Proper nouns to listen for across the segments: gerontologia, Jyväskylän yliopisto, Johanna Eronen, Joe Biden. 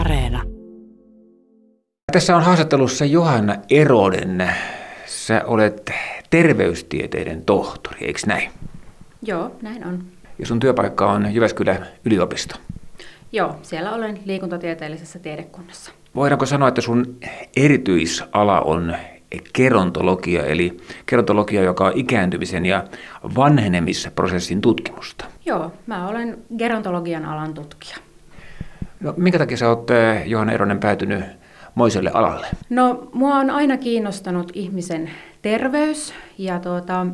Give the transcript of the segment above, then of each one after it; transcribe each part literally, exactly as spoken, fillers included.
Areena. Tässä on haastattelussa Johanna Eronen. Sä olet terveystieteiden tohtori, eikö näin? Joo, näin on. Ja sun työpaikka on Jyväskylän yliopisto. Joo, siellä olen liikuntatieteellisessä tiedekunnassa. Voidaanko sanoa, että sun erityisala on gerontologia, eli gerontologia, joka on ikääntymisen ja vanhenemisprosessin tutkimusta? Joo, mä olen gerontologian alan tutkija. No, minkä takia sä oot, Johanna Eronen, päätynyt moiselle alalle? No, mua on aina kiinnostanut ihmisen terveys ja tuota,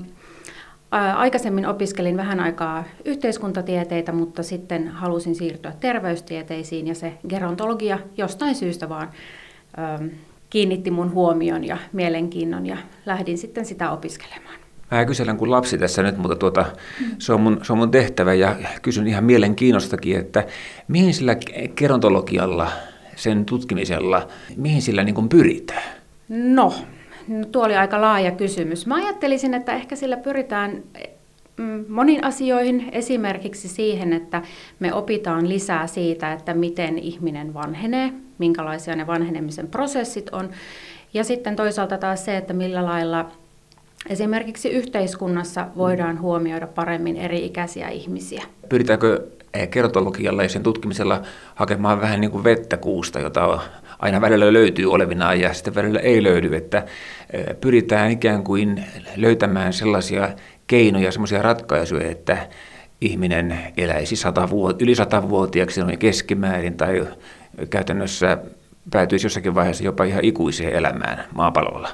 ää, aikaisemmin opiskelin vähän aikaa yhteiskuntatieteitä, mutta sitten halusin siirtyä terveystieteisiin ja se gerontologia jostain syystä vaan ää, kiinnitti mun huomion ja mielenkiinnon ja lähdin sitten sitä opiskelemaan. Mä kyselen kuin lapsi tässä nyt, mutta tuota, se, on mun, se on mun tehtävä ja kysyn ihan mielenkiinnostakin, että mihin sillä gerontologialla, sen tutkimisella, mihin sillä niin kuin pyritään? No, tuo oli aika laaja kysymys. Mä ajattelisin, että ehkä sillä pyritään moniin asioihin, esimerkiksi siihen, että me opitaan lisää siitä, että miten ihminen vanhenee, minkälaisia ne vanhenemisen prosessit on, ja sitten toisaalta taas se, että millä lailla esimerkiksi yhteiskunnassa voidaan huomioida paremmin eri-ikäisiä ihmisiä. Pyritäänkö gerontologialla ja sen tutkimisella hakemaan vähän niin kuin vettä kuusta, jota aina välillä löytyy olevinaan ja sitten välillä ei löydy, että pyritään ikään kuin löytämään sellaisia keinoja, sellaisia ratkaisuja, että ihminen eläisi yli satavuotiaaksi keskimäärin tai käytännössä päätyisi jossakin vaiheessa jopa ihan ikuiseen elämään maapallolla.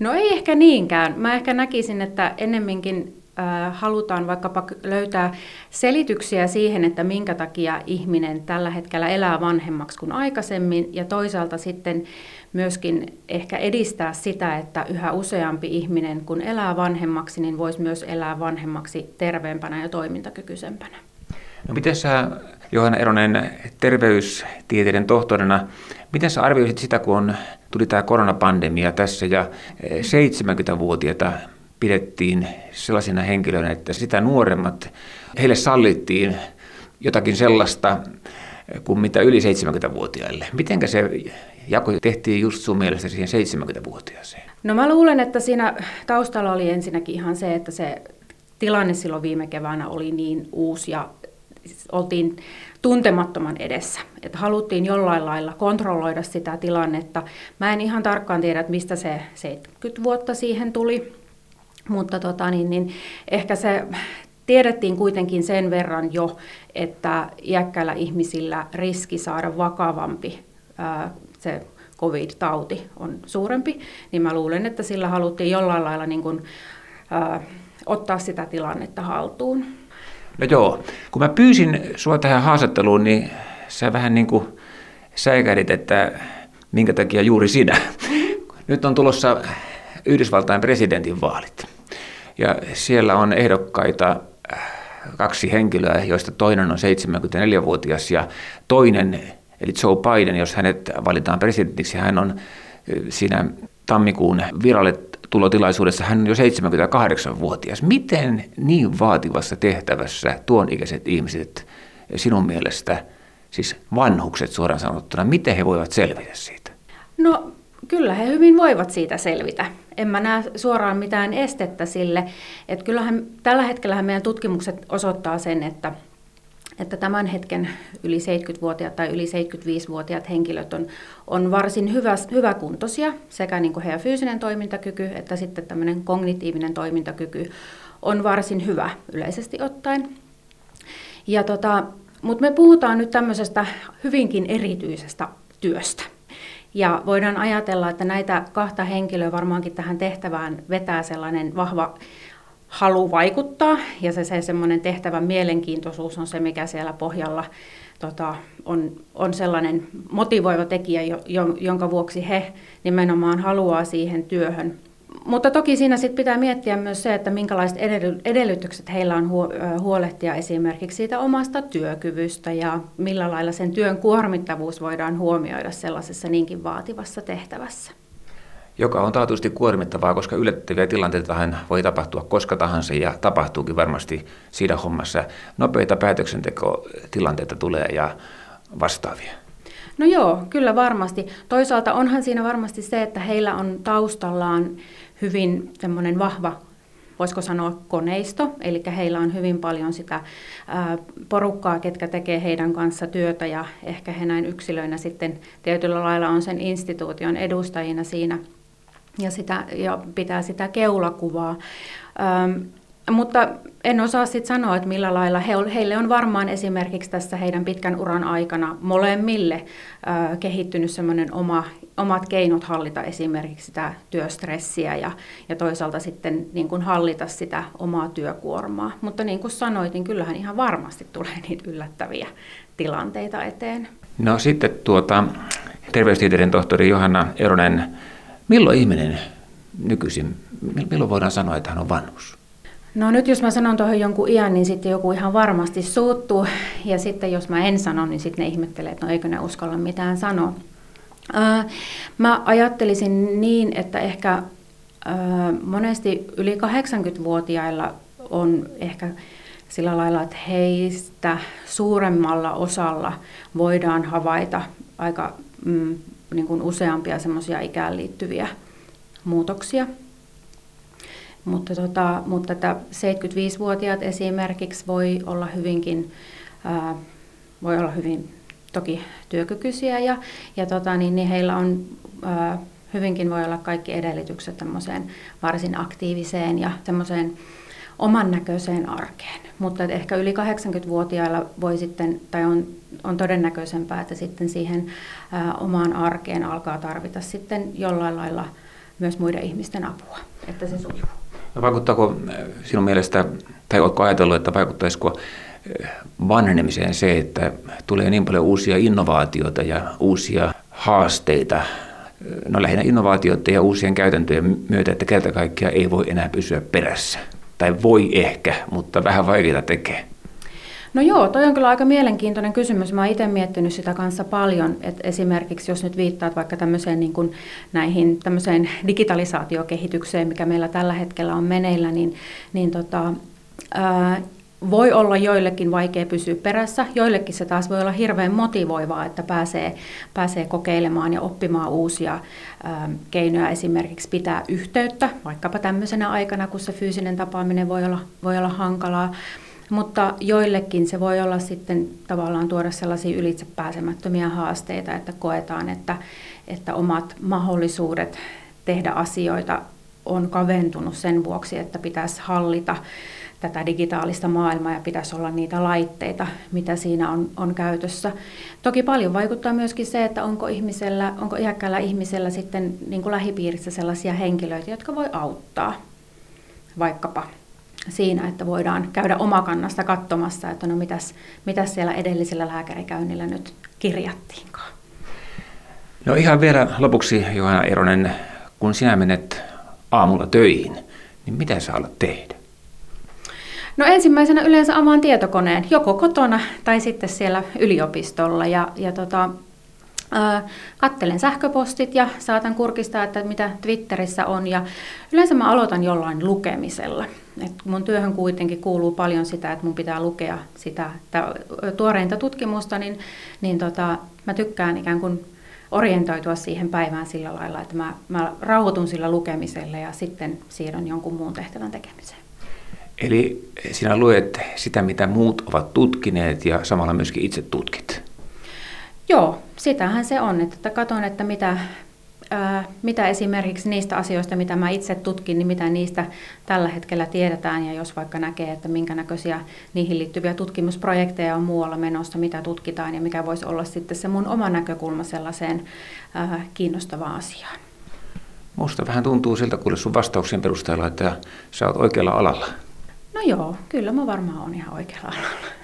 No ei ehkä niinkään. Mä ehkä näkisin, että ennemminkin äh, halutaan vaikkapa löytää selityksiä siihen, että minkä takia ihminen tällä hetkellä elää vanhemmaksi kuin aikaisemmin ja toisaalta sitten myöskin ehkä edistää sitä, että yhä useampi ihminen kun elää vanhemmaksi, niin voisi myös elää vanhemmaksi terveempänä ja toimintakykyisempänä. No miten sä, Johanna Eronen, terveystieteiden tohtorina, miten sä arvioisit sitä, kun on, tuli tämä koronapandemia tässä ja seitsemänkymmenvuotiaita pidettiin sellaisina henkilöinä, että sitä nuoremmat, heille sallittiin jotakin sellaista kuin mitä yli seitsemänkymmenvuotiaille. Mitenkä se jako tehtiin just sun mielestä siihen seitsemänkymmenvuotiaaseen? No mä luulen, että siinä taustalla oli ensinnäkin ihan se, että se tilanne silloin viime keväänä oli niin uusi ja oltiin tuntemattoman edessä, että haluttiin jollain lailla kontrolloida sitä tilannetta. Mä en ihan tarkkaan tiedä, että mistä se seitsemänkymmentä vuotta siihen tuli, mutta tota niin, niin ehkä se tiedettiin kuitenkin sen verran jo, että iäkkäillä ihmisillä riski saada vakavampi ää, se covid-tauti on suurempi, niin mä luulen, että sillä haluttiin jollain lailla niin kun, ää, ottaa sitä tilannetta haltuun. No joo, kun mä pyysin sua tähän haastatteluun, niin sä vähän niin kuin säikärit, että minkä takia juuri sinä. Nyt on tulossa Yhdysvaltain presidentinvaalit ja siellä on ehdokkaita kaksi henkilöä, joista toinen on seitsemänkymmentäneljävuotias ja toinen, eli Joe Biden, jos hänet valitaan presidentiksi, hän on siinä tammikuun viralle tulotilaisuudessa hän on jo seitsemänkymmentäkahdeksanvuotias. Miten niin vaativassa tehtävässä tuon ikäiset ihmiset sinun mielestä, siis vanhukset suoraan sanottuna, miten he voivat selvitä siitä? No kyllä he hyvin voivat siitä selvitä. En mä näe suoraan mitään estettä sille. Että kyllähän tällä hetkellä meidän tutkimukset osoittaa sen, että että tämän hetken yli seitsemänkymmenvuotiaat tai yli seitsemänkymmentäviisivuotiaat henkilöt on, on varsin hyvä, hyväkuntoisia, sekä niin kuin heidän fyysinen toimintakyky että sitten tämmöinen kognitiivinen toimintakyky on varsin hyvä yleisesti ottaen. Ja tota, mutta me puhutaan nyt tämmöisestä hyvinkin erityisestä työstä. Ja voidaan ajatella, että näitä kahta henkilöä varmaankin tähän tehtävään vetää sellainen vahva halu vaikuttaa, ja se, se semmoinen tehtävän mielenkiintoisuus on se, mikä siellä pohjalla tota, on, on sellainen motivoiva tekijä, jo, jonka vuoksi he nimenomaan haluaa siihen työhön. Mutta toki siinä sit pitää miettiä myös se, että minkälaiset edellytykset heillä on huolehtia esimerkiksi siitä omasta työkyvystä ja millä lailla sen työn kuormittavuus voidaan huomioida sellaisessa niinkin vaativassa tehtävässä. Joka on taatusti kuormittavaa, koska yllättäviä tilanteitahan voi tapahtua koska tahansa ja tapahtuukin varmasti siinä hommassa. Nopeita päätöksentekotilanteita tulee ja vastaavia. No joo, kyllä varmasti. Toisaalta onhan siinä varmasti se, että heillä on taustallaan hyvin semmoinen vahva, voisiko sanoa koneisto, eli heillä on hyvin paljon sitä porukkaa, ketkä tekee heidän kanssa työtä ja ehkä he näin yksilöinä sitten tietyllä lailla on sen instituution edustajina siinä ja, sitä, ja pitää sitä keulakuvaa. Öm, mutta en osaa sitten sanoa, että millä lailla he on, heille on varmaan esimerkiksi tässä heidän pitkän uran aikana molemmille ö, kehittynyt semmoinen oma omat keinot hallita esimerkiksi sitä työstressiä ja, ja toisaalta sitten niin kuin hallita sitä omaa työkuormaa. Mutta niin kuin sanoit, niin kyllähän ihan varmasti tulee niitä yllättäviä tilanteita eteen. No sitten tuota, terveystieteiden tohtori Johanna Eronen, milloin ihminen nykyisin, milloin voidaan sanoa, että hän on vanhus? No nyt jos mä sanon tuohon jonkun iän, niin sitten joku ihan varmasti suuttuu ja sitten jos mä en sano, niin sitten ne ihmettelee, että no eikö ne uskalla mitään sanoa. Mä ajattelisin niin, että ehkä monesti yli kahdeksankymmentävuotiailla on ehkä sillä lailla, että heistä suuremmalla osalla voidaan havaita aika mm, niin kuin useampia semmoisia ikään liittyviä muutoksia. Mutta, tota, mutta seitsemänkymmentäviisivuotiaat esimerkiksi voi olla hyvinkin, ää, voi olla hyvin toki työkykyisiä ja, ja tota, niin, niin heillä on ää, hyvinkin voi olla kaikki edellytykset tämmöiseen varsin aktiiviseen ja semmoiseen oman näköiseen arkeen. Mutta ehkä yli kahdeksankymmentävuotiailla voi sitten, tai on, on todennäköisempää, että sitten siihen ää, omaan arkeen alkaa tarvita sitten jollain lailla myös muiden ihmisten apua, että se sujuu. No vaikuttaako sinun mielestä, tai oletko ajatellut, että vaikuttaisiko vanhenemiseen se, että tulee niin paljon uusia innovaatioita ja uusia haasteita, no lähinnä innovaatioita ja uusien käytäntöjen myötä, että kerta kaikkiaan ei voi enää pysyä perässä. Tai voi ehkä, mutta vähän vaikeaa tekee. No joo, toi on kyllä aika mielenkiintoinen kysymys. Mä oon itse miettinyt sitä kanssa paljon, että esimerkiksi jos nyt viittaat vaikka tämmöiseen niin kuin näihin tämmöiseen digitalisaatiokehitykseen, mikä meillä tällä hetkellä on meneillä, niin, niin tota, ää, voi olla joillekin vaikea pysyä perässä, joillekin se taas voi olla hirveän motivoivaa, että pääsee, pääsee kokeilemaan ja oppimaan uusia ää, keinoja esimerkiksi pitää yhteyttä, vaikkapa tämmöisenä aikana, kun se fyysinen tapaaminen voi olla, voi olla hankalaa. Mutta joillekin se voi olla sitten tavallaan tuoda sellaisia ylitsepääsemättömiä haasteita, että koetaan, että, että omat mahdollisuudet tehdä asioita on kaventunut sen vuoksi, että pitäisi hallita tätä digitaalista maailmaa ja pitäisi olla niitä laitteita, mitä siinä on, on käytössä. Toki paljon vaikuttaa myöskin se, että onko, ihmisellä, onko iäkkäällä ihmisellä sitten niin kuin lähipiirissä sellaisia henkilöitä, jotka voi auttaa vaikkapa siinä, että voidaan käydä omakannasta katsomassa, että no mitäs, mitäs siellä edellisellä lääkärikäynnillä nyt kirjattiinkaan. No ihan vielä lopuksi, Johanna Eronen, kun sinä menet aamulla töihin, niin mitä sä alat tehdä? No ensimmäisenä yleensä avaan tietokoneen, joko kotona tai sitten siellä yliopistolla ja, ja tota, kattelen sähköpostit ja saatan kurkistaa, että mitä Twitterissä on ja yleensä mä aloitan jollain lukemisella. Et mun työhön kuitenkin kuuluu paljon sitä, että mun pitää lukea sitä tuoreinta tutkimusta, niin, niin tota, mä tykkään ikään kuin orientoitua siihen päivään sillä lailla, että mä, mä rauhoitun sillä lukemiselle ja sitten siirryn jonkun muun tehtävän tekemiseen. Eli sinä luet sitä, mitä muut ovat tutkineet ja samalla myöskin itse tutkit? Joo, sitähän se on, että katson, että mitä, ää, mitä esimerkiksi niistä asioista, mitä mä itse tutkin, niin mitä niistä tällä hetkellä tiedetään ja jos vaikka näkee, että minkä näköisiä niihin liittyviä tutkimusprojekteja on muualla menossa, mitä tutkitaan ja mikä voisi olla sitten se mun oma näkökulma sellaiseen ää, kiinnostavaan asiaan. Musta vähän tuntuu siltä, kun sun vastauksien perusteella, että sä oot oikealla alalla. No joo, kyllä mä varmaan oon ihan oikealla alalla.